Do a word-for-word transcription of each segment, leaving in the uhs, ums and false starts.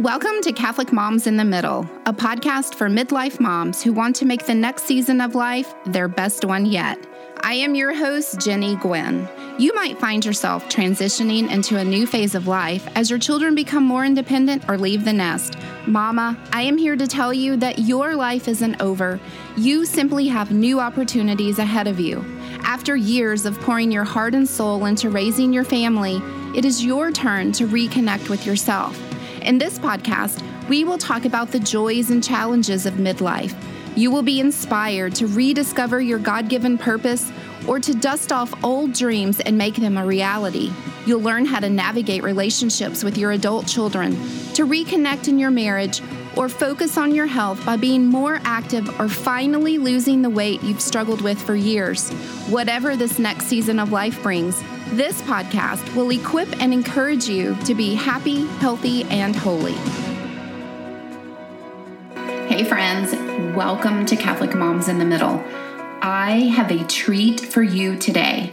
Welcome to Catholic Moms in the Middle, a podcast for midlife moms who want to make the next season of life their best one yet. I am your host, Jennie Guinn. You might find yourself transitioning into a new phase of life as your children become more independent or leave the nest. Mama, I am here to tell you that your life isn't over. You simply have new opportunities ahead of you. After years of pouring your heart and soul into raising your family, it is your turn to reconnect with yourself. In this podcast, we will talk about the joys and challenges of midlife. You will be inspired to rediscover your God-given purpose or to dust off old dreams and make them a reality. You'll learn how to navigate relationships with your adult children, to reconnect in your marriage, or focus on your health by being more active or finally losing the weight you've struggled with for years. Whatever this next season of life brings, this podcast will equip and encourage you to be happy, healthy, and holy. Hey friends, welcome to Catholic Moms in the Middle. I have a treat for you today.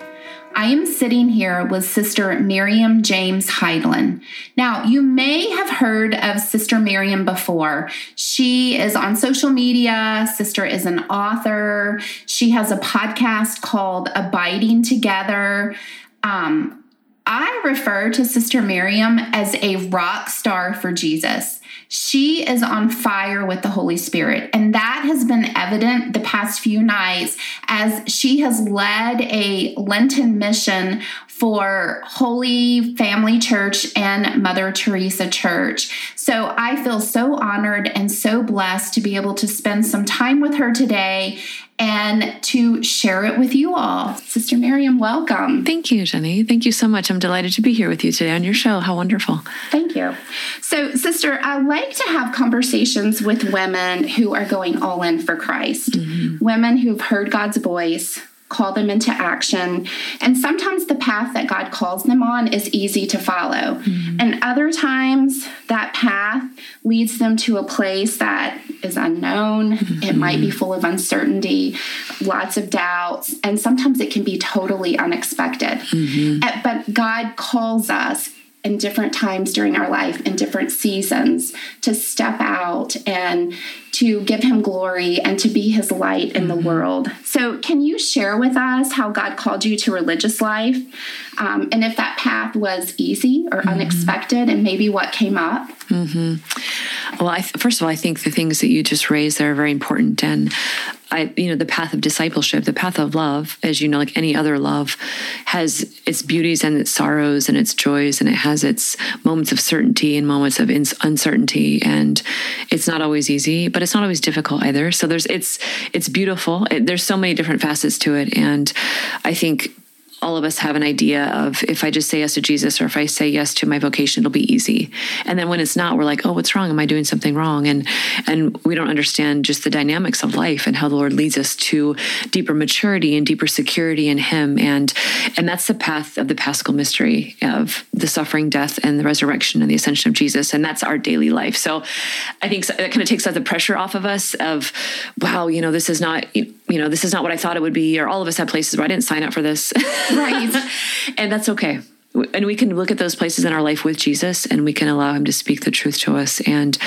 I am sitting here with Sister Miriam James Heidland. Now, you may have heard of Sister Miriam before. She is on social media. Sister is an author. She has a podcast called Abiding Together. Um, I refer to Sister Miriam as a rock star for Jesus. She is on fire with the Holy Spirit, and that has been evident the past few nights as she has led a Lenten mission for Holy Family Church and Mother Teresa Church. So I feel so honored and so blessed to be able to spend some time with her today and to share it with you all. Sister Miriam, welcome. Thank you, Jenny. Thank you so much. I'm delighted to be here with you today on your show. How wonderful. Thank you. So, Sister, I like to have conversations with women who are going all in for Christ, mm-hmm. women who've heard God's voice, call them into action. And sometimes the path that God calls them on is easy to follow. Mm-hmm. And other times that path leads them to a place that is unknown. Mm-hmm. It might be full of uncertainty, lots of doubts, and sometimes it can be totally unexpected. Mm-hmm. But God calls us in different times during our life, in different seasons, to step out and to give him glory and to be his light in the world. So can you share with us how God called you to religious life, um, and if that path was easy or mm-hmm. unexpected, and maybe what came up? Mm-hmm. Well, I th- first of all, I think the things that you just raised there are very important. And I, you know, the path of discipleship, the path of love, as you know, like any other love, has its beauties and its sorrows and its joys, and it has its moments of certainty and moments of in- uncertainty. And it's not always easy, but it's not always difficult either. So there's, it's, it's beautiful. It, there's so many different facets to it. And I think all of us have an idea of, if I just say yes to Jesus, or if I say yes to my vocation, it'll be easy. And then when it's not, we're like, oh, what's wrong? Am I doing something wrong? And and we don't understand just the dynamics of life and how the Lord leads us to deeper maturity and deeper security in him. And and that's the path of the Paschal mystery of the suffering, death, and the resurrection and the ascension of Jesus. And that's our daily life. So I think that kind of takes out the pressure off of us of, wow, you know, this is not, you know, this is not what I thought it would be. Or all of us have places where I didn't sign up for this. Right. And that's okay. And we can look at those places in our life with Jesus, and we can allow him to speak the truth to us. And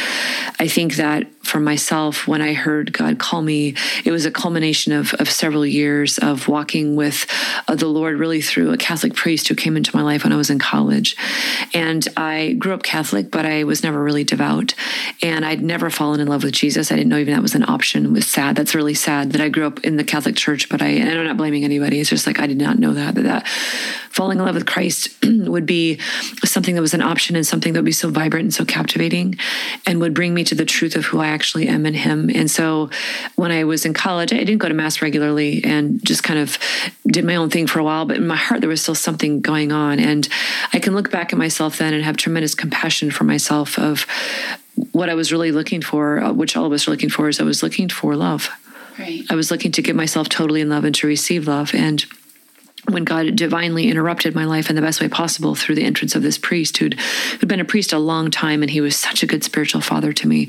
I think that for myself, when I heard God call me, it was a culmination of, of several years of walking with uh, the Lord, really through a Catholic priest who came into my life when I was in college. And I grew up Catholic, but I was never really devout. And I'd never fallen in love with Jesus. I didn't know even that was an option. It was sad. That's really sad that I grew up in the Catholic Church, but I, and I'm not blaming anybody. It's just like, I did not know that, that, that falling in love with Christ would be something that was an option, and something that would be so vibrant and so captivating, and would bring me to the truth of who I actually am in him. And so when I was in college, I didn't go to mass regularly and just kind of did my own thing for a while, but in my heart, there was still something going on. And I can look back at myself then and have tremendous compassion for myself of what I was really looking for, which all of us are looking for, is I was looking for love. Right. I was looking to give myself totally in love and to receive love. And when God divinely interrupted my life in the best way possible through the entrance of this priest who'd, who'd been a priest a long time, and he was such a good spiritual father to me.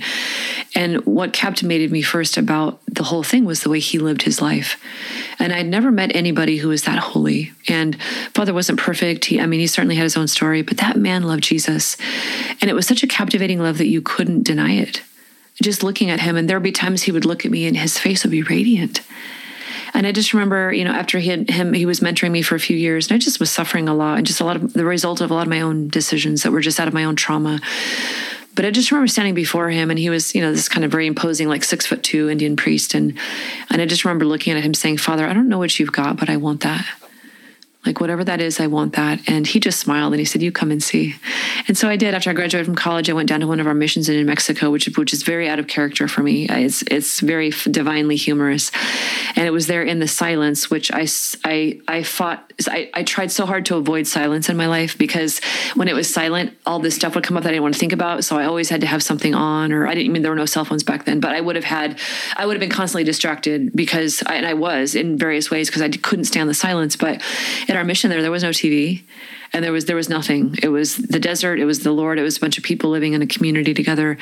And what captivated me first about the whole thing was the way he lived his life. And I'd never met anybody who was that holy. And Father wasn't perfect. He, I mean, he certainly had his own story, but that man loved Jesus. And it was such a captivating love that you couldn't deny it. Just looking at him, and there'd be times he would look at me and his face would be radiant. And I just remember, you know, after he had him, he was mentoring me for a few years, and I just was suffering a lot, and just a lot of the result of a lot of my own decisions that were just out of my own trauma. But I just remember standing before him, and he was, you know, this kind of very imposing, like six foot two Indian priest. And, and I just remember looking at him saying, Father, I don't know what you've got, but I want that. Like, whatever that is, I want that. And he just smiled and he said, you come and see. And so I did. After I graduated from college, I went down to one of our missions in New Mexico, which, which is very out of character for me. It's it's very divinely humorous. And it was there in the silence, which I, I, I fought. I, I tried so hard to avoid silence in my life, because when it was silent, all this stuff would come up that I didn't want to think about. So I always had to have something on, or I didn't I mean, there were no cell phones back then, but I would have had, I would have been constantly distracted because, I, and I was in various ways because I couldn't stand the silence. But it our mission there, there was no T V, and there was, there was nothing. It was the desert. It was the Lord. It was a bunch of people living in a community together.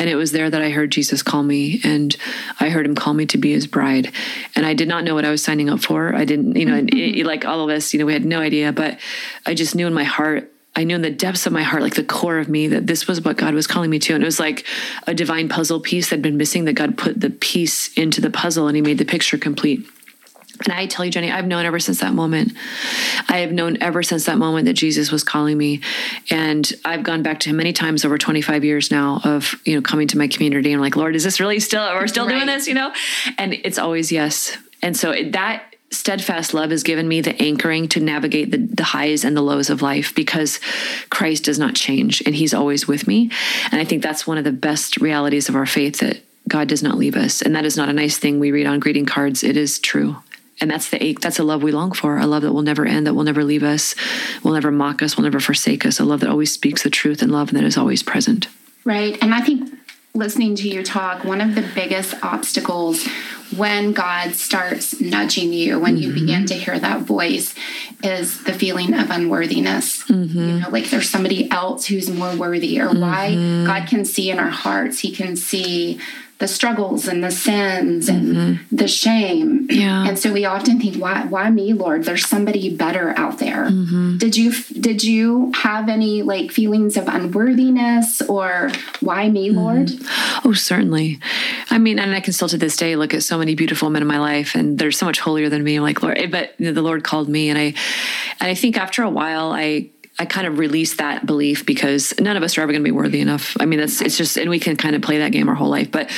And it was there that I heard Jesus call me, and I heard him call me to be his bride. And I did not know what I was signing up for. I didn't, you know, it, it, like all of us, you know, we had no idea, but I just knew in my heart, I knew in the depths of my heart, like the core of me, that this was what God was calling me to. And it was like a divine puzzle piece that had been missing, that God put the piece into the puzzle and he made the picture complete. And I tell you, Jenny, I've known ever since that moment. I have known ever since that moment that Jesus was calling me. And I've gone back to him many times over twenty-five years now of, you know, coming to my community. And I'm like, Lord, is this really still, we're still right. doing this, you know? And it's always yes. And so that steadfast love has given me the anchoring to navigate the, the highs and the lows of life, because Christ does not change and he's always with me. And I think that's one of the best realities of our faith, that God does not leave us. And that is not a nice thing we read on greeting cards. It is true. And that's the ache. That's a love we long for, a love that will never end, that will never leave us, will never mock us, will never forsake us, a love that always speaks the truth and love and that is always present. Right. And I think listening to your talk, one of the biggest obstacles when God starts nudging you, when you mm-hmm. begin to hear that voice, is the feeling of unworthiness. Mm-hmm. You know, like there's somebody else who's more worthy, or mm-hmm. why God can see in our hearts. He can see the struggles and the sins and mm-hmm. the shame. Yeah. And so we often think, why, why me, Lord? There's somebody better out there. Mm-hmm. Did you, did you have any like feelings of unworthiness or why me, mm-hmm. Lord? Oh, certainly. I mean, and I can still to this day look at so many beautiful men in my life, and they're so much holier than me. I'm like, Lord, but you know, the Lord called me. And I, and I think after a while I, I kind of released that belief, because none of us are ever going to be worthy enough. I mean, that's, it's just, and we can kind of play that game our whole life, but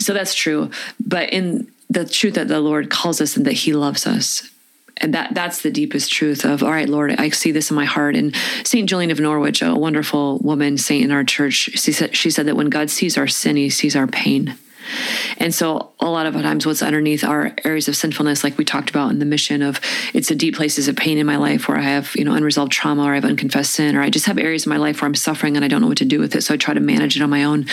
so that's true. But in the truth that the Lord calls us and that he loves us. And that that's the deepest truth of, all right, Lord, I see this in my heart. And Saint Julian of Norwich, a wonderful woman, saint in our church, she said, she said that when God sees our sin, he sees our pain. And so a lot of times what's underneath our areas of sinfulness, like we talked about in the mission of, it's the deep places of pain in my life where I have, you know, unresolved trauma, or I have unconfessed sin, or I just have areas in my life where I'm suffering and I don't know what to do with it. So I try to manage it on my own,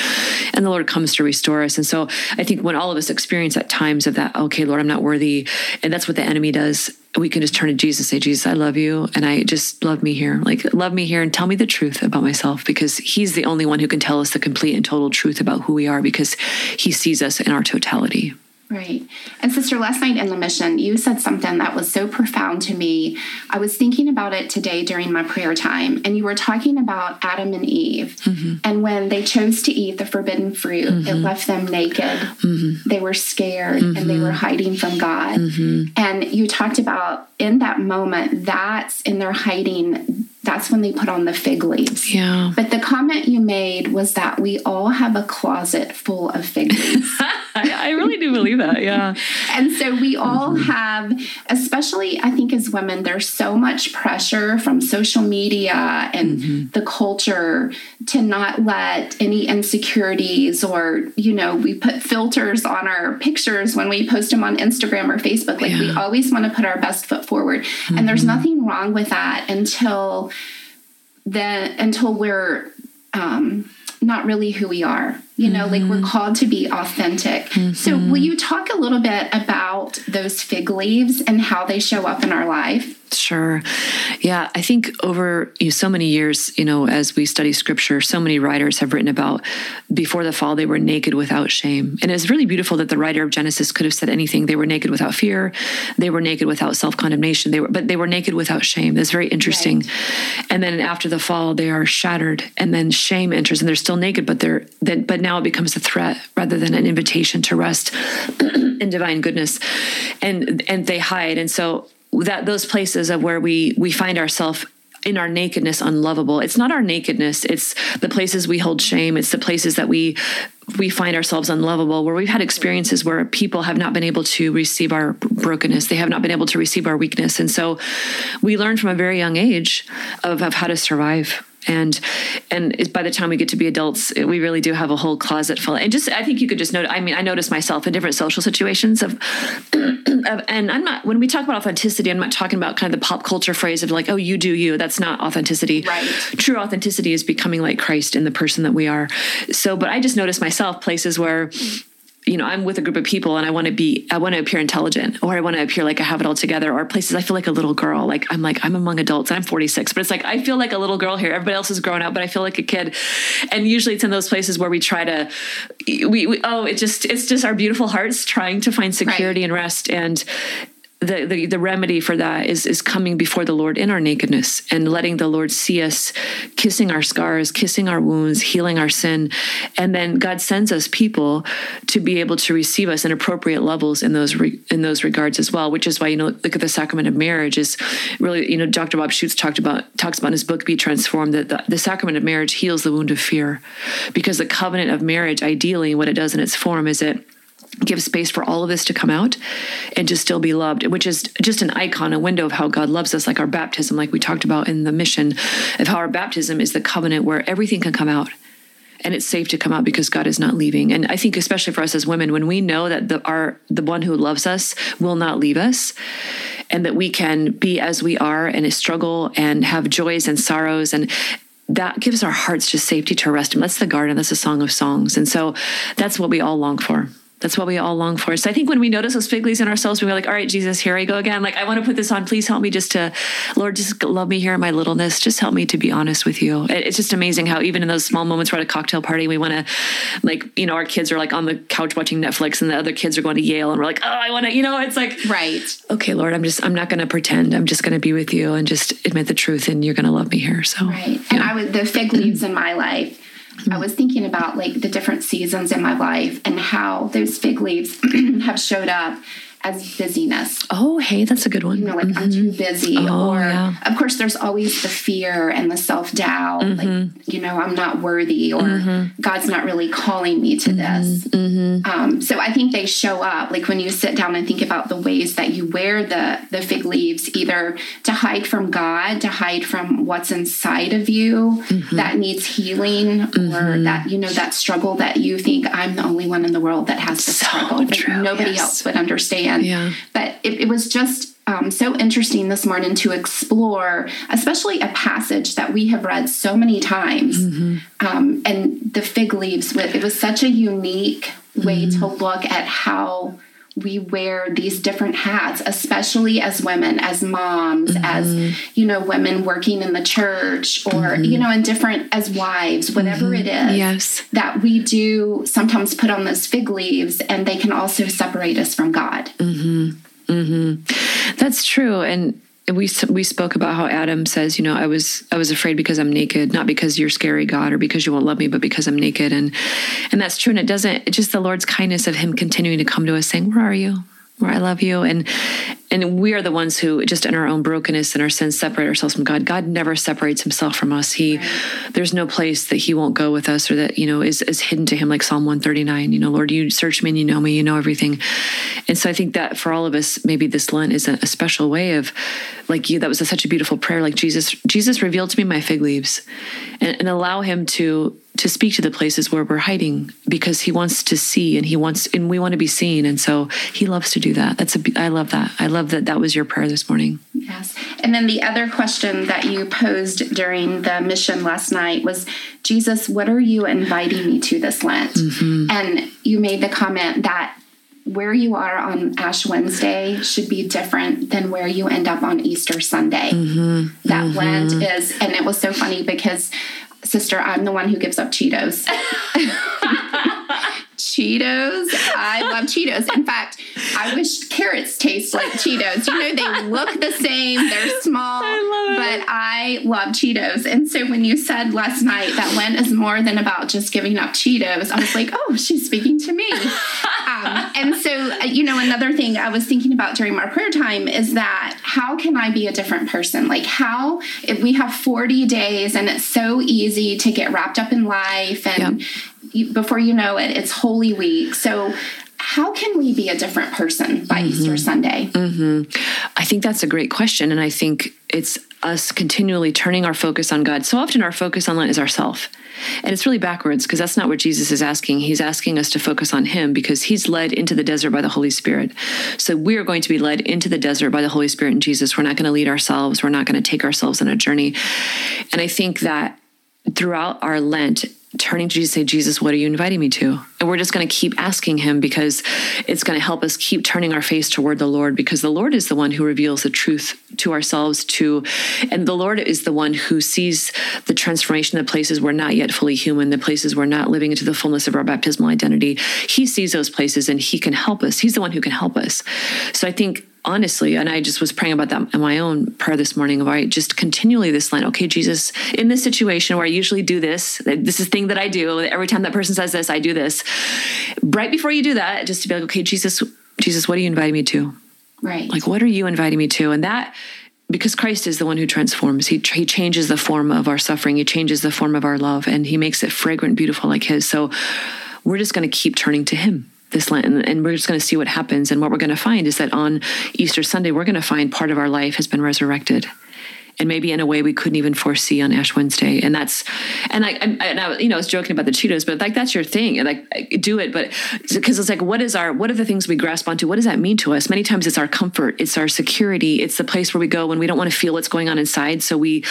and the Lord comes to restore us. And so I think when all of us experience at times of that, okay, Lord, I'm not worthy. And that's what the enemy does. We can just turn to Jesus, say, Jesus, I love you. And I just love me here, like love me here and tell me the truth about myself, because he's the only one who can tell us the complete and total truth about who we are, because he sees us in our totality. Right. And sister, last night in the mission, you said something that was so profound to me. I was thinking about it today during my prayer time, and you were talking about Adam and Eve. Mm-hmm. And when they chose to eat the forbidden fruit, mm-hmm. it left them naked. Mm-hmm. They were scared mm-hmm. and they were hiding from God. Mm-hmm. And you talked about in that moment, that's in their hiding, that's when they put on the fig leaves. Yeah. But the comment you made was that we all have a closet full of fig leaves. I really do believe that. Yeah. And so we all mm-hmm. have, especially I think as women, there's so much pressure from social media and mm-hmm. the culture to not let any insecurities, or, you know, we put filters on our pictures when we post them on Instagram or Facebook. Like yeah. we always want to put our best foot forward. Mm-hmm. And there's nothing wrong with that until Then until we're um, not really who we are, you know, mm-hmm. like we're called to be authentic. Mm-hmm. So will you talk a little bit about those fig leaves and how they show up in our life? Sure. Yeah, I think over you know, so many years, you know, as we study scripture, so many writers have written about before the fall, they were naked without shame. And it's really beautiful that the writer of Genesis could have said anything. They were naked without fear. They were naked without self-condemnation. They were, but they were naked without shame. That's very interesting. Right. And then after the fall, they are shattered and then shame enters and they're still naked, but they're, that, but now it becomes a threat rather than an invitation to rest in divine goodness. And, and they hide. And so that those places of where we, we find ourselves in our nakedness unlovable. It's not our nakedness. It's the places we hold shame. It's the places that we we find ourselves unlovable, where we've had experiences where people have not been able to receive our brokenness. They have not been able to receive our weakness. And so we learn from a very young age of, of how to survive. And, and by the time we get to be adults, we really do have a whole closet full. And just, I think you could just notice, I mean, I notice myself in different social situations of, of, and I'm not, when we talk about authenticity, I'm not talking about kind of the pop culture phrase of like, oh, you do you. That's not authenticity. Right. True authenticity is becoming like Christ in the person that we are. So, but I just notice myself places where, you know, I'm with a group of people and I want to be, I want to appear intelligent or I want to appear like I have it all together or places I feel like a little girl. Like I'm like, I'm among adults. I'm forty-six, but it's like, I feel like a little girl here. Everybody else is grown up, but I feel like a kid. And usually it's in those places where we try to, we, we oh, it just, it's just our beautiful hearts trying to find security right. and rest. And the, the, the remedy for that is, is coming before the Lord in our nakedness and letting the Lord see us, kissing our scars, kissing our wounds, healing our sin. And then God sends us people to be able to receive us in appropriate levels in those, re, in those regards as well, which is why, you know, look at the sacrament of marriage is really, you know, Doctor Bob Schutz talked about, talks about in his book, Be Transformed, that the, the sacrament of marriage heals the wound of fear because the covenant of marriage, ideally what it does in its form is it give space for all of this to come out and to still be loved, which is just an icon, a window of how God loves us, like our baptism, like we talked about in the mission of how our baptism is the covenant where everything can come out and it's safe to come out because God is not leaving. And I think especially for us as women, when we know that the, our, the one who loves us will not leave us and that we can be as we are and struggle and have joys and sorrows and that gives our hearts just safety to rest. And that's the garden. That's the Song of Songs. And so that's what we all long for. That's what we all long for. So I think when we notice those fig leaves in ourselves, we're like, all right, Jesus, here I go again. Like, I want to put this on. Please help me just to, Lord, just love me here in my littleness. Just help me to be honest with you. It's just amazing how even in those small moments, we're at a cocktail party, we want to like, you know, our kids are like on the couch watching Netflix and the other kids are going to Yale and we're like, oh, I want to, you know, it's like, right. Okay, Lord, I'm just, I'm not going to pretend. I'm just going to be with you and just admit the truth and you're going to love me here. So, right. And yeah. I was, the fig leaves in my life, I was thinking about like the different seasons in my life and how those fig leaves have showed up as busyness. Oh, hey, that's a good one. You know, like mm-hmm. I'm too busy. Oh, or yeah. Of course, there's always the fear and the self-doubt. Mm-hmm. Like, you know, I'm not worthy or mm-hmm. God's not really calling me to mm-hmm. this. Mm-hmm. Um, so I think they show up like when you sit down and think about the ways that you wear the, the fig leaves, either to hide from God, to hide from what's inside of you mm-hmm. that needs healing mm-hmm. or that, you know, that struggle that you think I'm the only one in the world that has this so struggle. True, like, nobody yes. else would understand. Yeah. But it, it was just um, so interesting this morning to explore, especially a passage that we have read so many times. Mm-hmm. Um, and the fig leaves, it was such a unique way mm-hmm. to look at how we wear these different hats, especially as women, as moms, mm-hmm. as, you know, women working in the church or, mm-hmm. you know, in different, as wives, whatever mm-hmm. it is, yes. that we do sometimes put on those fig leaves and they can also separate us from God. Mm-hmm. Mm-hmm. That's true. And we we spoke about how Adam says, you know, I was I was afraid because I'm naked, not because you're scary, God, or because you won't love me, but because I'm naked. And and that's true. And it doesn't, it's just the Lord's kindness of him continuing to come to us saying, where are you? Where I love you. And and we are the ones who just in our own brokenness and our sins separate ourselves from God. God never separates himself from us. He, right. There's no place that he won't go with us or that, you know, is, is hidden to him like Psalm one thirty-nine, you know, Lord, you search me and you know me, you know everything. And so I think that for all of us, maybe this Lent is a, a special way of like you, that was a, such a beautiful prayer. Like Jesus, Jesus revealed to me my fig leaves and, and allow him to to speak to the places where we're hiding because he wants to see and he wants, and we want to be seen. And so he loves to do that. That's a, I love that. I love that. That was your prayer this morning. Yes. And then the other question that you posed during the mission last night was, Jesus, what are you inviting me to this Lent? Mm-hmm. And you made the comment that where you are on Ash Wednesday should be different than where you end up on Easter Sunday. Mm-hmm. That mm-hmm. blend is, and it was so funny because, sister, I'm the one who gives up Cheetos. Cheetos. I love Cheetos. In fact, I wish carrots taste like Cheetos. You know, they look the same. They're small, I love it. But I love Cheetos. And so when you said last night that Lent is more than about just giving up Cheetos, I was like, oh, she's speaking to me. Um, and so, you know, another thing I was thinking about during my prayer time is that how can I be a different person? Like how, if we have forty days and it's so easy to get wrapped up in life and, yep. before you know it, it's Holy Week. So how can we be a different person by mm-hmm. Easter Sunday? Mm-hmm. I think that's a great question. And I think it's us continually turning our focus on God. So often our focus on Lent is ourself. And it's really backwards because that's not what Jesus is asking. He's asking us to focus on him because he's led into the desert by the Holy Spirit. So we are going to be led into the desert by the Holy Spirit and Jesus. We're not going to lead ourselves. We're not going to take ourselves on a journey. And I think that throughout our Lent, turning to Jesus, say, Jesus, what are you inviting me to? And we're just going to keep asking him because it's going to help us keep turning our face toward the Lord because the Lord is the one who reveals the truth to ourselves too. And the Lord is the one who sees the transformation, the places we're not yet fully human, the places we're not living into the fullness of our baptismal identity. He sees those places and he can help us. He's the one who can help us. So I think honestly, and I just was praying about that in my own prayer this morning, right? Just continually this line, okay, Jesus, in this situation where I usually do this, this is the thing that I do. Every time that person says this, I do this. Right before you do that, just to be like, okay, Jesus, Jesus, what are you inviting me to? Right. Like, what are you inviting me to? And that, because Christ is the one who transforms. He he changes the form of our suffering. He changes the form of our love, and he makes it fragrant, beautiful like his. So we're just going to keep turning to him this Lent, and we're just going to see what happens. And what we're going to find is that on Easter Sunday, we're going to find part of our life has been resurrected, and maybe in a way we couldn't even foresee on Ash Wednesday. And that's, and I, and I, you know, I was joking about the Cheetos, but like that's your thing, and like do it. But because it's like, what is our, what are the things we grasp onto? What does that mean to us? Many times it's our comfort, it's our security, it's the place where we go when we don't want to feel what's going on inside. So we,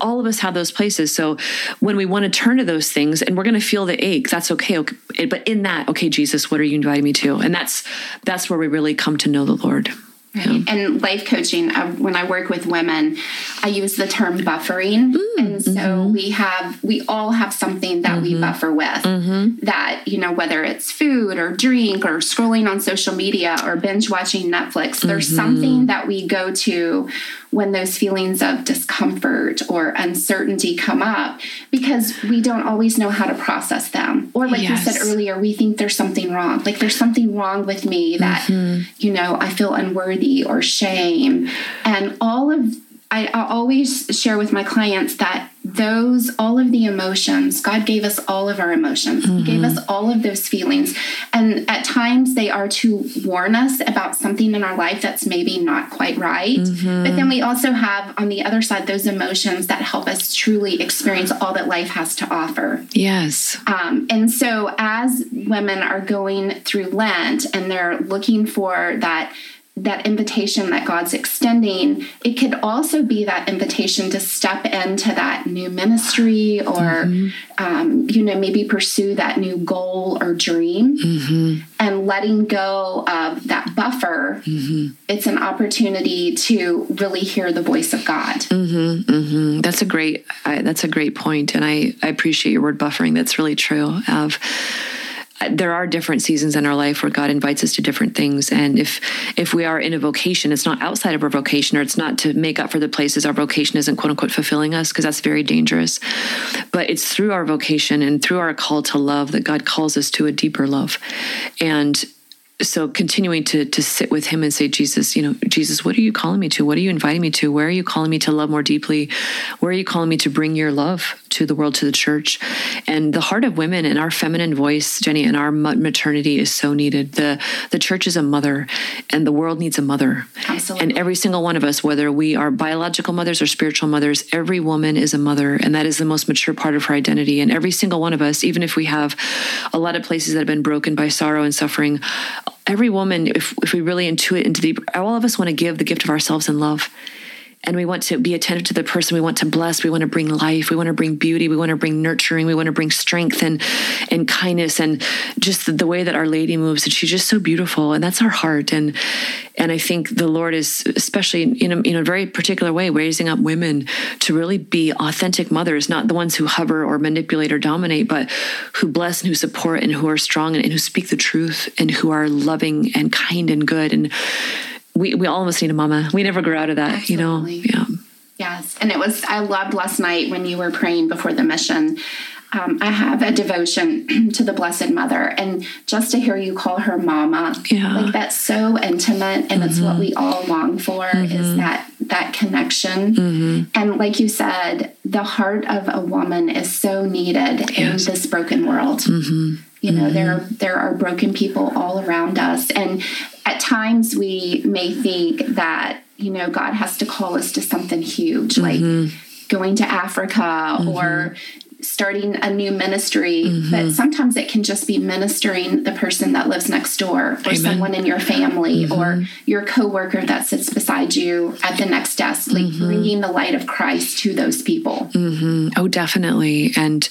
all of us have those places. So when we want to turn to those things, and we're going to feel the ache, that's okay. okay. But in that, okay, Jesus, what are you inviting me to? And that's that's where we really come to know the Lord. Right. And life coaching, uh, when I work with women, I use the term buffering. Ooh, and so mm-hmm. we have, we all have something that mm-hmm. we buffer with mm-hmm. that, you know, whether it's food or drink or scrolling on social media or binge watching Netflix, mm-hmm. there's something that we go to when those feelings of discomfort or uncertainty come up because we don't always know how to process them. Or like yes. you said earlier, we think there's something wrong. Like there's something wrong with me that, mm-hmm. you know, I feel unworthy or shame. And all of, I, I always share with my clients that those, all of the emotions, God gave us all of our emotions. Mm-hmm. He gave us all of those feelings. And at times they are to warn us about something in our life that's maybe not quite right. Mm-hmm. But then we also have on the other side, those emotions that help us truly experience all that life has to offer. Yes. Um, and so as women are going through Lent and they're looking for that that invitation that God's extending, it could also be that invitation to step into that new ministry or, mm-hmm. um, you know, maybe pursue that new goal or dream mm-hmm. and letting go of that buffer. Mm-hmm. It's an opportunity to really hear the voice of God. Mm-hmm, mm-hmm. That's a great, I, that's a great point. And I, I appreciate your word buffering. That's really true of, there are different seasons in our life where God invites us to different things. And if if we are in a vocation, it's not outside of our vocation, or it's not to make up for the places our vocation isn't quote unquote fulfilling us, because that's very dangerous. But it's through our vocation and through our call to love that God calls us to a deeper love. And so continuing to to sit with him and say, Jesus, you know, Jesus, what are you calling me to? What are you inviting me to? Where are you calling me to love more deeply? Where are you calling me to bring your love to the world, to the church? And the heart of women and our feminine voice, Jenny, and our maternity is so needed. The the church is a mother, and the world needs a mother. Absolutely. And every single one of us, whether we are biological mothers or spiritual mothers, every woman is a mother, and that is the most mature part of her identity. And every single one of us, even if we have a lot of places that have been broken by sorrow and suffering, every woman, if if we really intuit into deep, all of us want to give the gift of ourselves in love. and we want to be attentive to the person. We want to bless. We want to bring life. We want to bring beauty. We want to bring nurturing. We want to bring strength and and kindness, and just the way that Our Lady moves. And she's just so beautiful, and that's our heart. And and I think the Lord is, especially in a, in a very particular way, raising up women to really be authentic mothers, not the ones who hover or manipulate or dominate, but who bless and who support and who are strong and, and who speak the truth and who are loving and kind and good. And we, we all of us need a mama. We never grow out of that, Absolutely. You know? Yeah. Yes. And it was, I loved last night when you were praying before the mission. Um, I have a devotion to the Blessed Mother, and just to hear you call her mama, yeah. like that's so intimate, and mm-hmm. it's what we all long for mm-hmm. is that, that connection. Mm-hmm. And like you said, the heart of a woman is so needed yes. in this broken world. Mm-hmm. You know, mm-hmm. there, there are broken people all around us. And at times we may think that, you know, God has to call us to something huge, mm-hmm. like going to Africa mm-hmm. or starting a new ministry, mm-hmm. but sometimes it can just be ministering the person that lives next door, or Amen. Someone in your family, mm-hmm. or your coworker that sits beside you at the next desk, like mm-hmm. bringing the light of Christ to those people. Mm-hmm. Oh, definitely. And,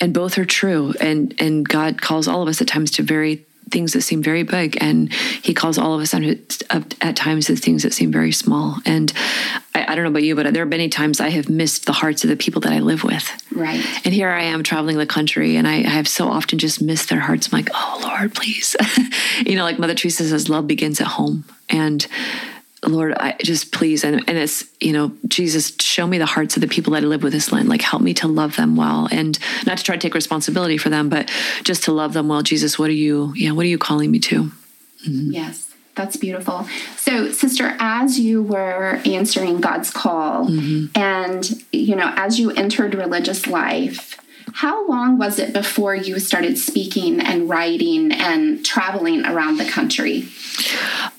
and both are true. And, and God calls all of us at times to very things that seem very big, and He calls all of us under, up, at times to things that seem very small. And I, I don't know about you, but there are many times I have missed the hearts of the people that I live with. Right. And here I am traveling the country, and I, I have so often just missed their hearts. I'm like, oh Lord, please. You know, like Mother Teresa says, love begins at home. And Lord, I just please. And, and it's, you know, Jesus, show me the hearts of the people that I live with this land. Like, help me to love them well, and not to try to take responsibility for them, but just to love them well. Jesus, what are you, yeah, what are you calling me to? Mm-hmm. Yes. That's beautiful. So, sister, as you were answering God's call mm-hmm. and, you know, as you entered religious life, how long was it before you started speaking and writing and traveling around the country?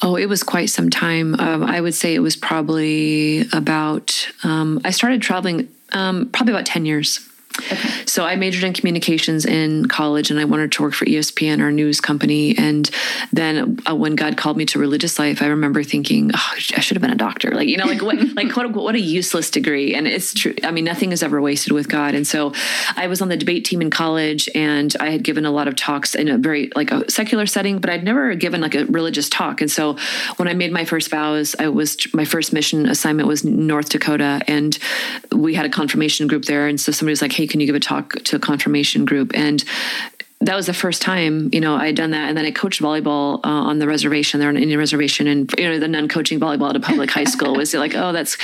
Oh, it was quite some time. Um, I would say it was probably about, um, I started traveling um, probably about ten years. Okay. So I majored in communications in college, and I wanted to work for E S P N, our news company. And then uh, when God called me to religious life, I remember thinking, oh, I should have been a doctor. Like, you know, like what, like what, what a useless degree. And it's true. I mean, nothing is ever wasted with God. And so I was on the debate team in college, and I had given a lot of talks in a very like a secular setting, but I'd never given like a religious talk. And so when I made my first vows, I was, my first mission assignment was North Dakota, and we had a confirmation group there. And so somebody was like, hey, can you give a talk to a confirmation group? And that was the first time, you know, I had done that. And then I coached volleyball uh, on the reservation there on an Indian reservation, and, you know, the nun coaching volleyball at a public high school was like, oh, that's,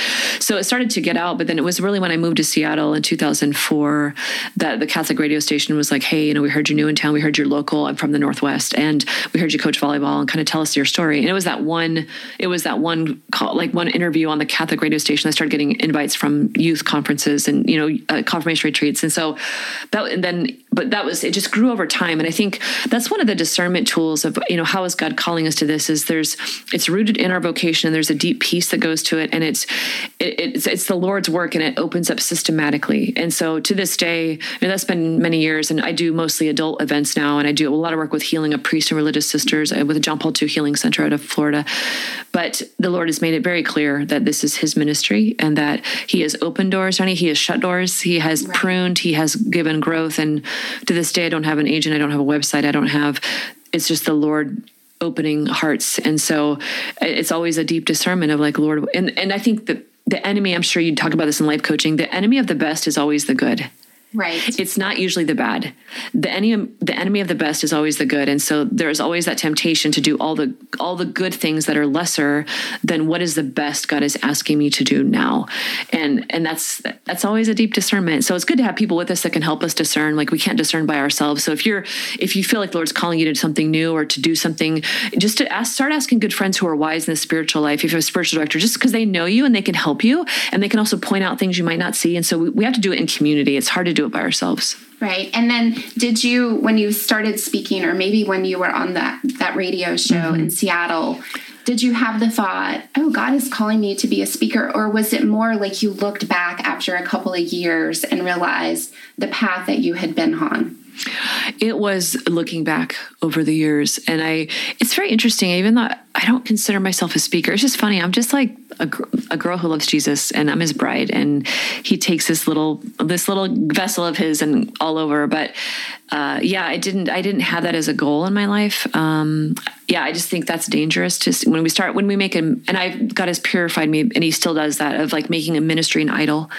so it started to get out. But then it was really when I moved to Seattle in two thousand four that the Catholic radio station was like, hey, you know, we heard you're new in town. We heard you're local. I'm from the Northwest, and we heard you coach volleyball, and kind of tell us your story. And it was that one, it was that one call, like one interview on the Catholic radio station. I started getting invites from youth conferences and, you know, uh, confirmation retreats. And so that, and then, but that was, it just grew over time. And I think that's one of the discernment tools of, you know, how is God calling us to this, is there's, it's rooted in our vocation, and there's a deep peace that goes to it. And it's, it, it's, it's the Lord's work, and it opens up systematically. And so to this day, and that's been many years, and I do mostly adult events now. And I do a lot of work with healing of priests and religious sisters with the John Paul the Second Healing Center out of Florida. But the Lord has made it very clear that this is His ministry, and that He has opened doors, honey. He has shut doors. He has right. pruned, He has given growth. And to this day, I don't have an agent. I don't have a website. I don't have, it's just the Lord opening hearts. And so it's always a deep discernment of like, Lord. And, and I think that the enemy, I'm sure you talk about this in life coaching, the enemy of the best is always the good. Right. It's not usually the bad. The enemy, the enemy of the best is always the good. And so there's always that temptation to do all the, all the good things that are lesser than what is the best God is asking me to do now. And, and that's, that's always a deep discernment. So it's good to have people with us that can help us discern. Like, we can't discern by ourselves. So if you're, if you feel like the Lord's calling you to something new or to do something, just to ask, start asking good friends who are wise in the spiritual life. If you have a spiritual director, just because they know you and they can help you, and they can also point out things you might not see. And so we, we have to do it in community. It's hard to do it by ourselves. Right. And then did you, when you started speaking, or maybe when you were on that, that radio show mm-hmm. in Seattle, did you have the thought, oh, God is calling me to be a speaker? Or was it more like you looked back after a couple of years and realized the path that you had been on? It was looking back over the years. And I, it's very interesting, even though I don't consider myself a speaker. It's just funny. I'm just like a, a girl who loves Jesus, and I'm his bride. And he takes this little, this little vessel of his and all over. But, uh, yeah, I didn't, I didn't have that as a goal in my life. Um, yeah, I just think that's dangerous to when we start, when we make him, and I, God has purified me, and he still does that, of like making a ministry an idol.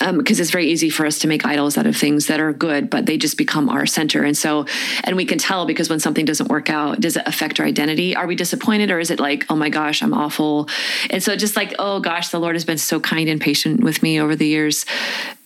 Um, because it's very easy for us to make idols out of things that are good, but they just become our center. And so, and we can tell, because when something doesn't work out, does it affect our identity? Are we disappointed, or is it like, oh my gosh, I'm awful? And so just like, oh gosh, the Lord has been so kind and patient with me over the years.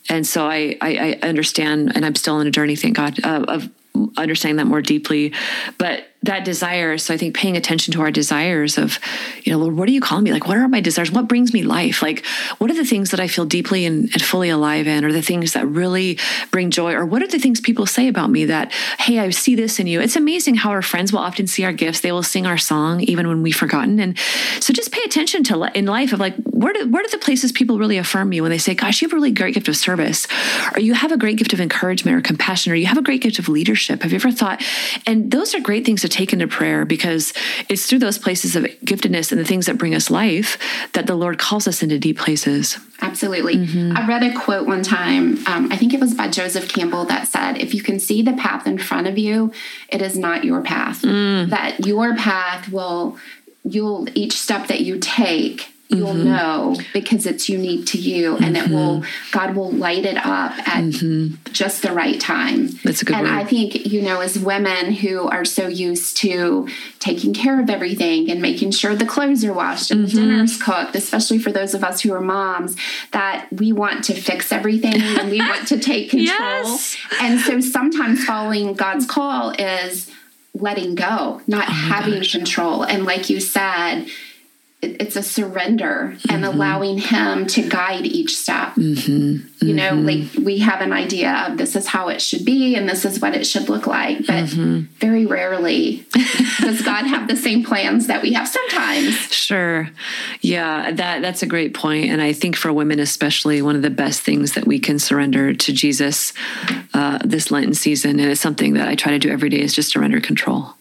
And so I, I, I understand, and I'm still on a journey, thank God, uh, of understanding that more deeply, but that desire. So I think paying attention to our desires of, you know, Lord, what are you calling me? Like, what are my desires? What brings me life? Like, what are the things that I feel deeply and, and fully alive in, or the things that really bring joy? Or what are the things people say about me that, hey, I see this in you? It's amazing how our friends will often see our gifts. They will sing our song, even when we've forgotten. And so just pay attention to in life of like, where do, where are the places people really affirm you when they say, gosh, you have a really great gift of service, or you have a great gift of encouragement or compassion, or you have a great gift of leadership. Have you ever thought? And those are great things to take into prayer, because it's through those places of giftedness and the things that bring us life that the Lord calls us into deep places. Absolutely. Mm-hmm. I read a quote one time, um, I think it was by Joseph Campbell, that said, if you can see the path in front of you, it is not your path. Mm. That your path will, you'll each step that you take, you'll mm-hmm. know, because it's unique to you, mm-hmm. and it will, God will light it up at mm-hmm. just the right time. That's a good And word. I think, you know, as women who are so used to taking care of everything and making sure the clothes are washed and mm-hmm. dinner's cooked, especially for those of us who are moms, that we want to fix everything and we want to take control. Yes. And so sometimes following God's call is letting go, not oh having gosh. control. And like you said, it's a surrender and mm-hmm. allowing him to guide each step. Mm-hmm. Mm-hmm. You know, like we have an idea of this is how it should be and this is what it should look like, but mm-hmm. very rarely does God have the same plans that we have sometimes. Sure. Yeah, that that's a great point. And I think for women especially, one of the best things that we can surrender to Jesus uh, this Lenten season, and it's something that I try to do every day, is just surrender control.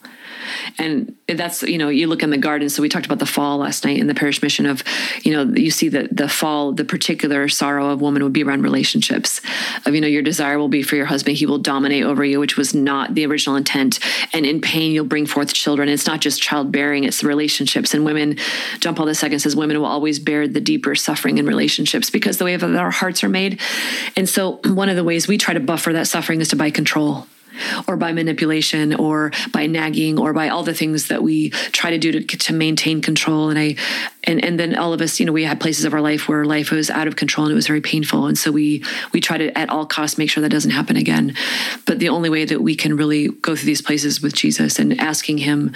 And that's, you know, you look in the garden. So we talked about the fall last night in the parish mission of, you know, you see that the fall, the particular sorrow of woman would be around relationships of, you know, your desire will be for your husband. He will dominate over you, which was not the original intent. And in pain, you'll bring forth children. It's not just childbearing, it's relationships. And women, John Paul the Second says, women will always bear the deeper suffering in relationships because the way that our hearts are made. And so one of the ways we try to buffer that suffering is to buy control, or by manipulation, or by nagging, or by all the things that we try to do to to maintain control. And I, and, and then all of us, you know, we had places of our life where life was out of control and it was very painful. And so we, we try to at all costs make sure that doesn't happen again. But the only way that we can really go through these places with Jesus and asking him,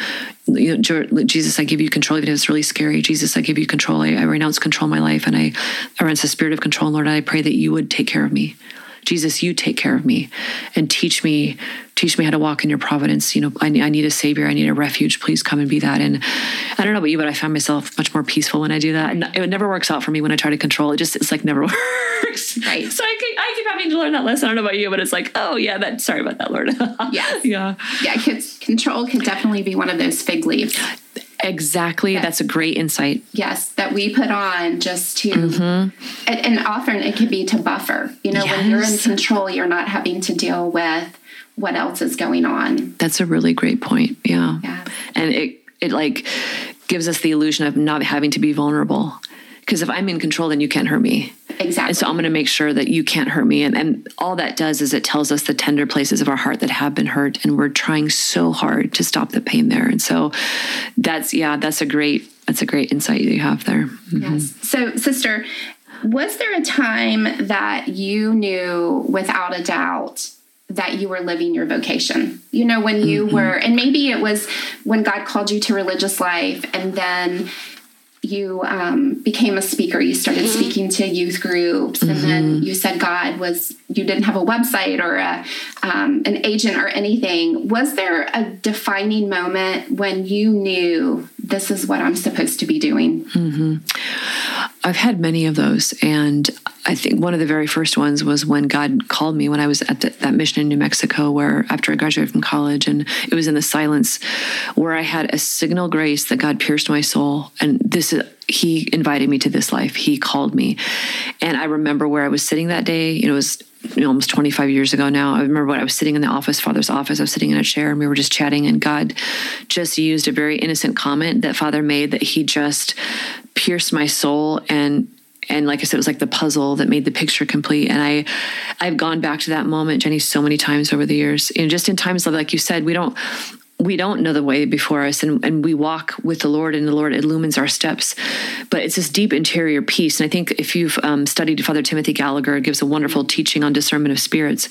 you know, Jesus, I give you control, even if it's really scary. Jesus, I give you control. I, I renounce control in my life, and I, I renounce the spirit of control. And Lord, I pray that you would take care of me. Jesus, you take care of me and teach me, teach me how to walk in your providence. You know, I, I need a savior. I need a refuge. Please come and be that. And I don't know about you, but I find myself much more peaceful when I do that. And it never works out for me when I try to control. It just, it's like never works. Right. So I keep, I keep having to learn that lesson. I don't know about you, but it's like, oh yeah, that, sorry about that, Lord. Yes. Yeah. Yeah. Control can definitely be one of those fig leaves. Exactly. That, that's a great insight. Yes. That we put on just to, mm-hmm. and, and often it can be to buffer, you know, yes. when you're in control, you're not having to deal with what else is going on. That's a really great point. Yeah. yeah. And it, it like gives us the illusion of not having to be vulnerable, because if I'm in control, then you can't hurt me. Exactly. And so I'm going to make sure that you can't hurt me. And, and all that does is it tells us the tender places of our heart that have been hurt, and we're trying so hard to stop the pain there. And so that's, yeah, that's a great, that's a great insight that you have there. Mm-hmm. Yes. So sister, was there a time that you knew without a doubt that you were living your vocation? You know, when you mm-hmm. were, and maybe it was when God called you to religious life, and then you um, became a speaker. You started mm-hmm. speaking to youth groups, and mm-hmm. then you said God was, you didn't have a website or a, um, an agent or anything. Was there a defining moment when you knew this is what I'm supposed to be doing? Mm-hmm. I've had many of those, and I think one of the very first ones was when God called me when I was at the, that mission in New Mexico, where after I graduated from college, and it was in the silence where I had a signal grace that God pierced my soul. And this is, he invited me to this life. He called me. And I remember where I was sitting that day. You know, it was you know, almost twenty-five years ago now. I remember when I was sitting in the office, Father's office, I was sitting in a chair and we were just chatting, and God just used a very innocent comment that Father made, that he just pierced my soul. And And like I said, it was like the puzzle that made the picture complete. And I, I've gone back to that moment, Jennie, so many times over the years. You know, just in times like you said, we don't, we don't know the way before us, and, and we walk with the Lord, and the Lord illumines our steps. But it's this deep interior peace. And I think if you've um, studied Father Timothy Gallagher, it gives a wonderful teaching on discernment of spirits.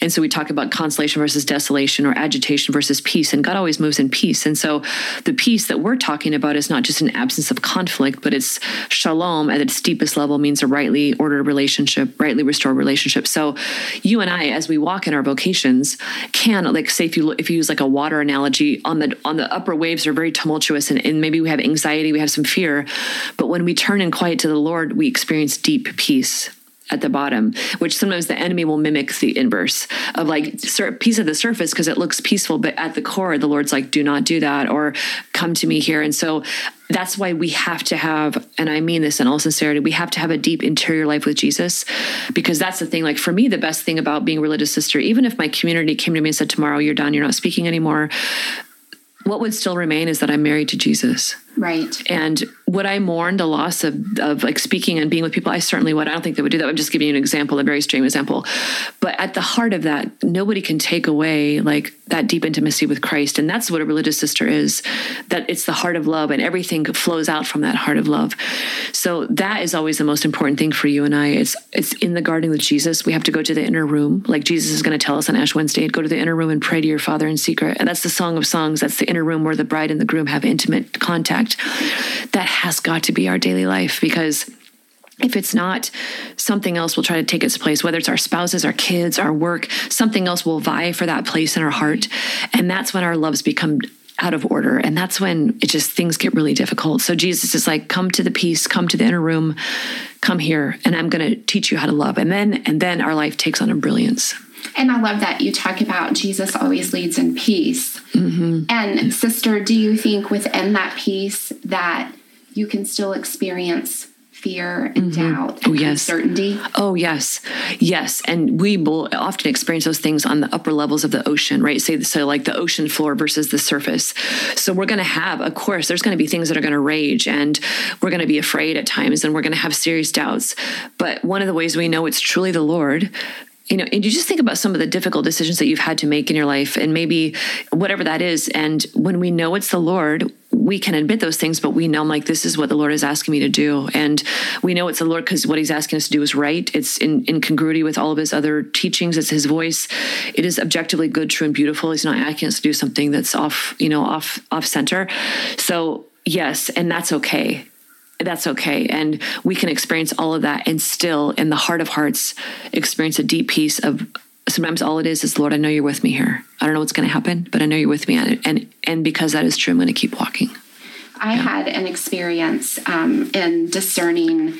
And so we talk about consolation versus desolation, or agitation versus peace. And God always moves in peace. And so the peace that we're talking about is not just an absence of conflict, but it's shalom at its deepest level, means a rightly ordered relationship, rightly restored relationship. So you and I, as we walk in our vocations, can, like, say if you, if you use like a water analogy, on the on the upper waves are very tumultuous, and, and maybe we have anxiety, we have some fear. But when we turn in quiet to the Lord, we experience deep peace at the bottom, which sometimes the enemy will mimic the inverse of, like, peace at the surface because it looks peaceful, but at the core, the Lord's like, do not do that, or come to me here. And so that's why we have to have, and I mean this in all sincerity, we have to have a deep interior life with Jesus, because that's the thing. Like, for me, the best thing about being a religious sister, even if my community came to me and said, tomorrow you're done, you're not speaking anymore, what would still remain is that I'm married to Jesus. Right. And would I mourn the loss of, of like speaking and being with people? I certainly would. I don't think they would do that. I'm just giving you an example, a very extreme example. But at the heart of that, nobody can take away like that deep intimacy with Christ. And that's what a religious sister is, that it's the heart of love, and everything flows out from that heart of love. So that is always the most important thing for you and I. It's, it's in the garden with Jesus. We have to go to the inner room. Like Jesus is going to tell us on Ash Wednesday, go to the inner room and pray to your Father in secret. And that's the Song of Songs. That's the inner room where the bride and the groom have intimate contact. That has got to be our daily life, because if it's not, something else will try to take its place, whether it's our spouses, our kids, our work, something else will vie for that place in our heart. And that's when our loves become out of order. And that's when it just, things get really difficult. So Jesus is like, come to the peace, come to the inner room, come here, and I'm going to teach you how to love. And then, and then our life takes on a brilliance. And I love that you talk about Jesus always leads in peace. Mm-hmm. And sister, do you think within that peace that you can still experience fear and mm-hmm. doubt and oh, yes. uncertainty? Oh, yes. Yes. And we will often experience those things on the upper levels of the ocean, right? Say, so like the ocean floor versus the surface. So we're going to have, of course, there's going to be things that are going to rage, and we're going to be afraid at times, and we're going to have serious doubts. But one of the ways we know it's truly the Lord, you know, and you just think about some of the difficult decisions that you've had to make in your life, and maybe whatever that is. And when we know it's the Lord, we can admit those things, but we know, like, this is what the Lord is asking me to do. And we know it's the Lord because what he's asking us to do is right. It's in, in congruity with all of his other teachings. It's his voice. It is objectively good, true, and beautiful. He's not asking us to do something that's off, you know, off, off center. So yes, and that's okay. That's okay. And we can experience all of that and still, in the heart of hearts, experience a deep peace of, sometimes all it is is, Lord, I know you're with me here. I don't know what's going to happen, but I know you're with me. And, and, and because that is true, I'm going to keep walking. I yeah. had an experience um, in discerning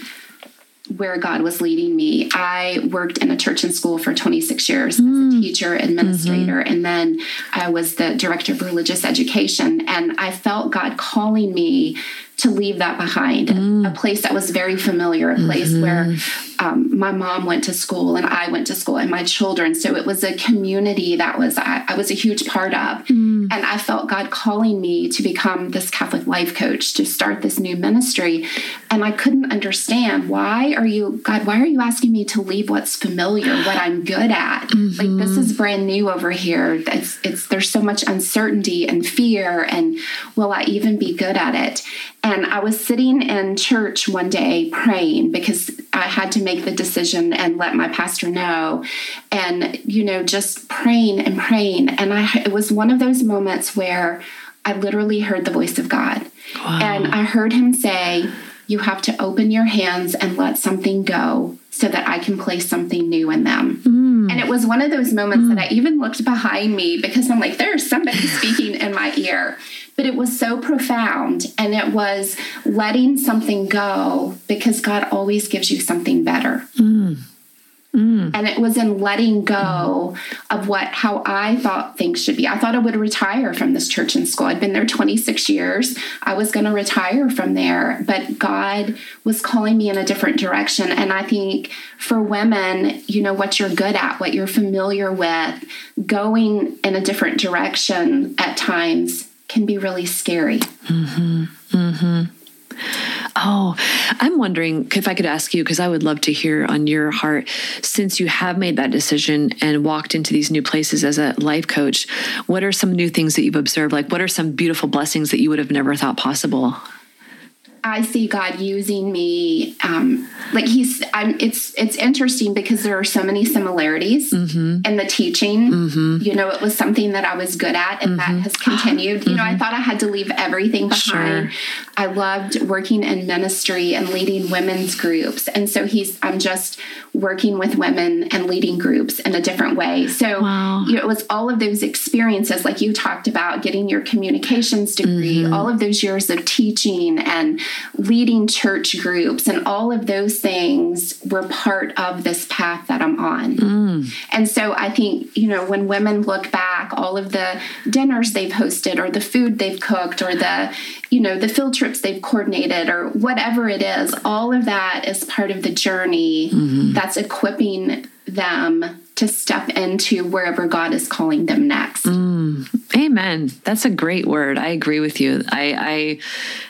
where God was leading me. I worked in a church and school for twenty-six years mm. as a teacher, administrator, mm-hmm. and then I was the director of religious education. And I felt God calling me to leave that behind, mm. a place that was very familiar, a place mm-hmm. where um, my mom went to school and I went to school and my children. So it was a community that was I, I was a huge part of. Mm. And I felt God calling me to become this Catholic life coach, to start this new ministry. And I couldn't understand, why are you, God, why are you asking me to leave what's familiar, what I'm good at? Mm-hmm. Like, this is brand new over here. It's, it's, there's so much uncertainty and fear, and will I even be good at it? And I was sitting in church one day praying, because I had to make the decision and let my pastor know. And, you know, just praying and praying. And I, it was one of those moments where I literally heard the voice of God. Wow. And I heard him say, you have to open your hands and let something go so that I can place something new in them. Mm. And it was one of those moments mm. that I even looked behind me, because I'm like, there's somebody speaking in my ear. But it was so profound, and it was letting something go, because God always gives you something better. Mm. Mm. And it was in letting go of what, how I thought things should be. I thought I would retire from this church and school. I'd been there twenty-six years. I was going to retire from there, but God was calling me in a different direction. And I think for women, you know, what you're good at, what you're familiar with, going in a different direction at times can be really scary. Mm-hmm. Mm-hmm. Oh, I'm wondering if I could ask you, because I would love to hear on your heart, since you have made that decision and walked into these new places as a life coach, what are some new things that you've observed? Like, what are some beautiful blessings that you would have never thought possible? I see God using me. Um, like he's, I'm, it's, it's interesting because there are so many similarities mm-hmm. in the teaching, mm-hmm. you know, it was something that I was good at, and mm-hmm. that has continued. Mm-hmm. You know, I thought I had to leave everything behind. Sure. I loved working in ministry and leading women's groups. And so he's, I'm just working with women and leading groups in a different way. So wow. you know, it was all of those experiences, like you talked about, getting your communications degree, mm-hmm. all of those years of teaching and leading church groups, and all of those things were part of this path that I'm on. Mm. And so I think, you know, when women look back, all of the dinners they've hosted or the food they've cooked or the, you know, the field trips they've coordinated or whatever it is, all of that is part of the journey mm-hmm. that's equipping them to step into wherever God is calling them next. Mm. Amen. That's a great word. I agree with you. I, I,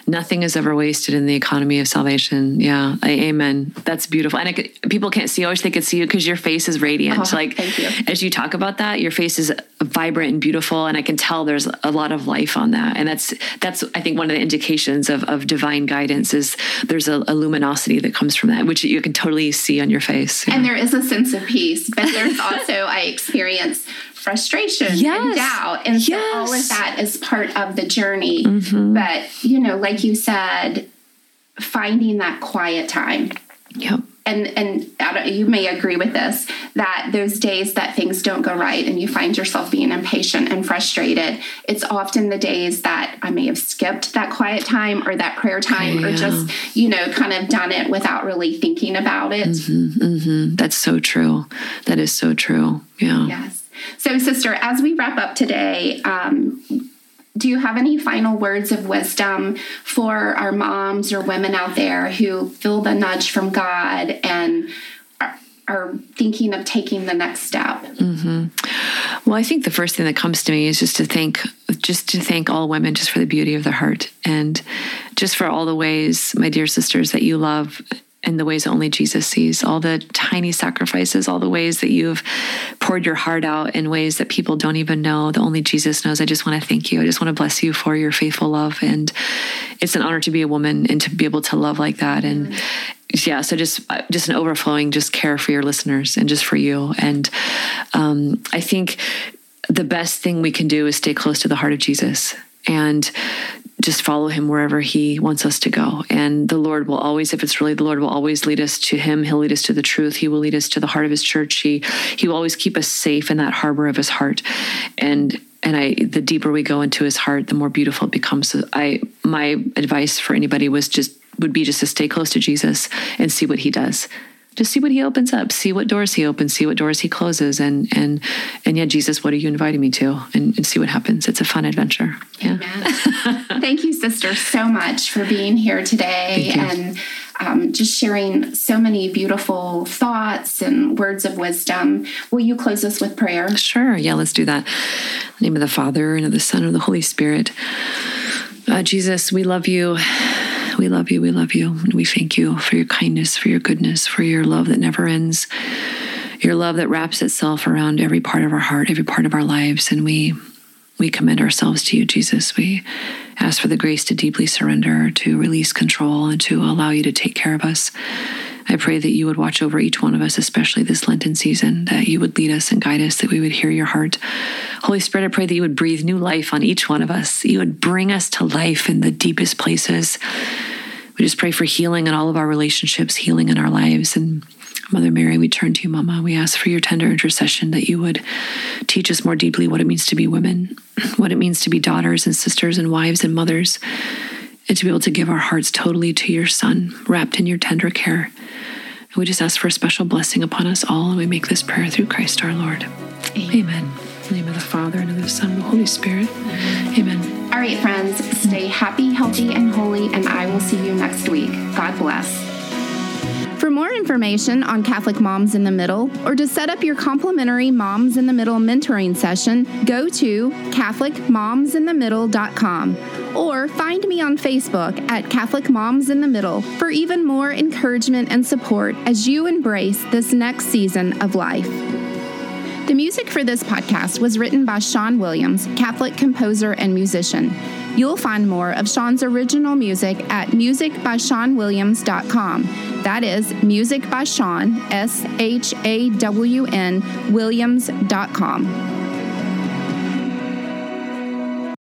nothing is ever wasted in the economy of salvation. Yeah. I, amen. That's beautiful. And I could, people can't see. I wish they could see you because your face is radiant. Oh, like thank you. As you talk about that, your face is vibrant and beautiful. And I can tell there's a lot of life on that. And that's, that's, I think one of the indications of, of divine guidance is there's a, a luminosity that comes from that, which you can totally see on your face. Yeah. And there is a sense of peace, but there's also, I experience frustration yes. and doubt. And so yes. all of that is part of the journey. Mm-hmm. But, you know, like you said, finding that quiet time. Yep. And and I don't, you may agree with this, that those days that things don't go right and you find yourself being impatient and frustrated, it's often the days that I may have skipped that quiet time or that prayer time yeah. or just, you know, kind of done it without really thinking about it. Mm-hmm, mm-hmm. That's so true. That is so true. Yeah. Yes. So, sister, as we wrap up today, um, do you have any final words of wisdom for our moms or women out there who feel the nudge from God and are, are thinking of taking the next step? Mm-hmm. Well, I think the first thing that comes to me is just to thank, just to thank all women just for the beauty of their heart and just for all the ways, my dear sisters, that you love in the ways only Jesus sees, all the tiny sacrifices, all the ways that you've poured your heart out in ways that people don't even know, that only Jesus knows. I just want to thank you. I just want to bless you for your faithful love. And it's an honor to be a woman and to be able to love like that. And mm-hmm. yeah, so just, just an overflowing, just care for your listeners and just for you. And um, I think the best thing we can do is stay close to the heart of Jesus and just follow him wherever he wants us to go. And the Lord will always, if it's really the Lord, will always lead us to him. He'll lead us to the truth. He will lead us to the heart of his church. He, he will always keep us safe in that harbor of his heart. And And I, the deeper we go into his heart, the more beautiful it becomes. So I, my advice for anybody was just, would be just to stay close to Jesus and see what he does. Just see what he opens up, see what doors he opens, see what doors he closes. And, and, and yeah, Jesus, what are you inviting me to? And, and see what happens. It's a fun adventure. Yeah. Amen. Thank you, sister, so much for being here today and um, just sharing so many beautiful thoughts and words of wisdom. Will you close us with prayer? Sure. Yeah, let's do that. In the name of the Father and of the Son and of the Holy Spirit. Uh, Jesus, we love you. We love you. We love you. And we thank you for your kindness, for your goodness, for your love that never ends, your love that wraps itself around every part of our heart, every part of our lives. And we, we commend ourselves to you, Jesus. We ask for the grace to deeply surrender, to release control, and to allow you to take care of us. I pray that you would watch over each one of us, especially this Lenten season, that you would lead us and guide us, that we would hear your heart. Holy Spirit, I pray that you would breathe new life on each one of us. You would bring us to life in the deepest places. We We just pray for healing in all of our relationships, healing in our lives. And Mother Mary, we turn to you, Mama. We ask for your tender intercession, that you would teach us more deeply what it means to be women, what it means to be daughters and sisters and wives and mothers, and to be able to give our hearts totally to your Son, wrapped in your tender care. And we just ask for a special blessing upon us all, and we make this prayer through Christ our Lord. Amen. Amen. In the name of the Father, and of the Son, and the Holy Spirit. Amen. All right, friends, stay happy, healthy, and holy, and I will see you next week. God bless. For more information on Catholic Moms in the Middle, or to set up your complimentary Moms in the Middle mentoring session, go to Catholic Moms In The Middle dot com, or find me on Facebook at Catholic Moms in the Middle for even more encouragement and support as you embrace this next season of life. The music for this podcast was written by Sean Williams, Catholic composer and musician. You'll find more of Sean's original music at Music By Sean Williams dot com. That is Music By Sean, S H A W N, Williams dot com.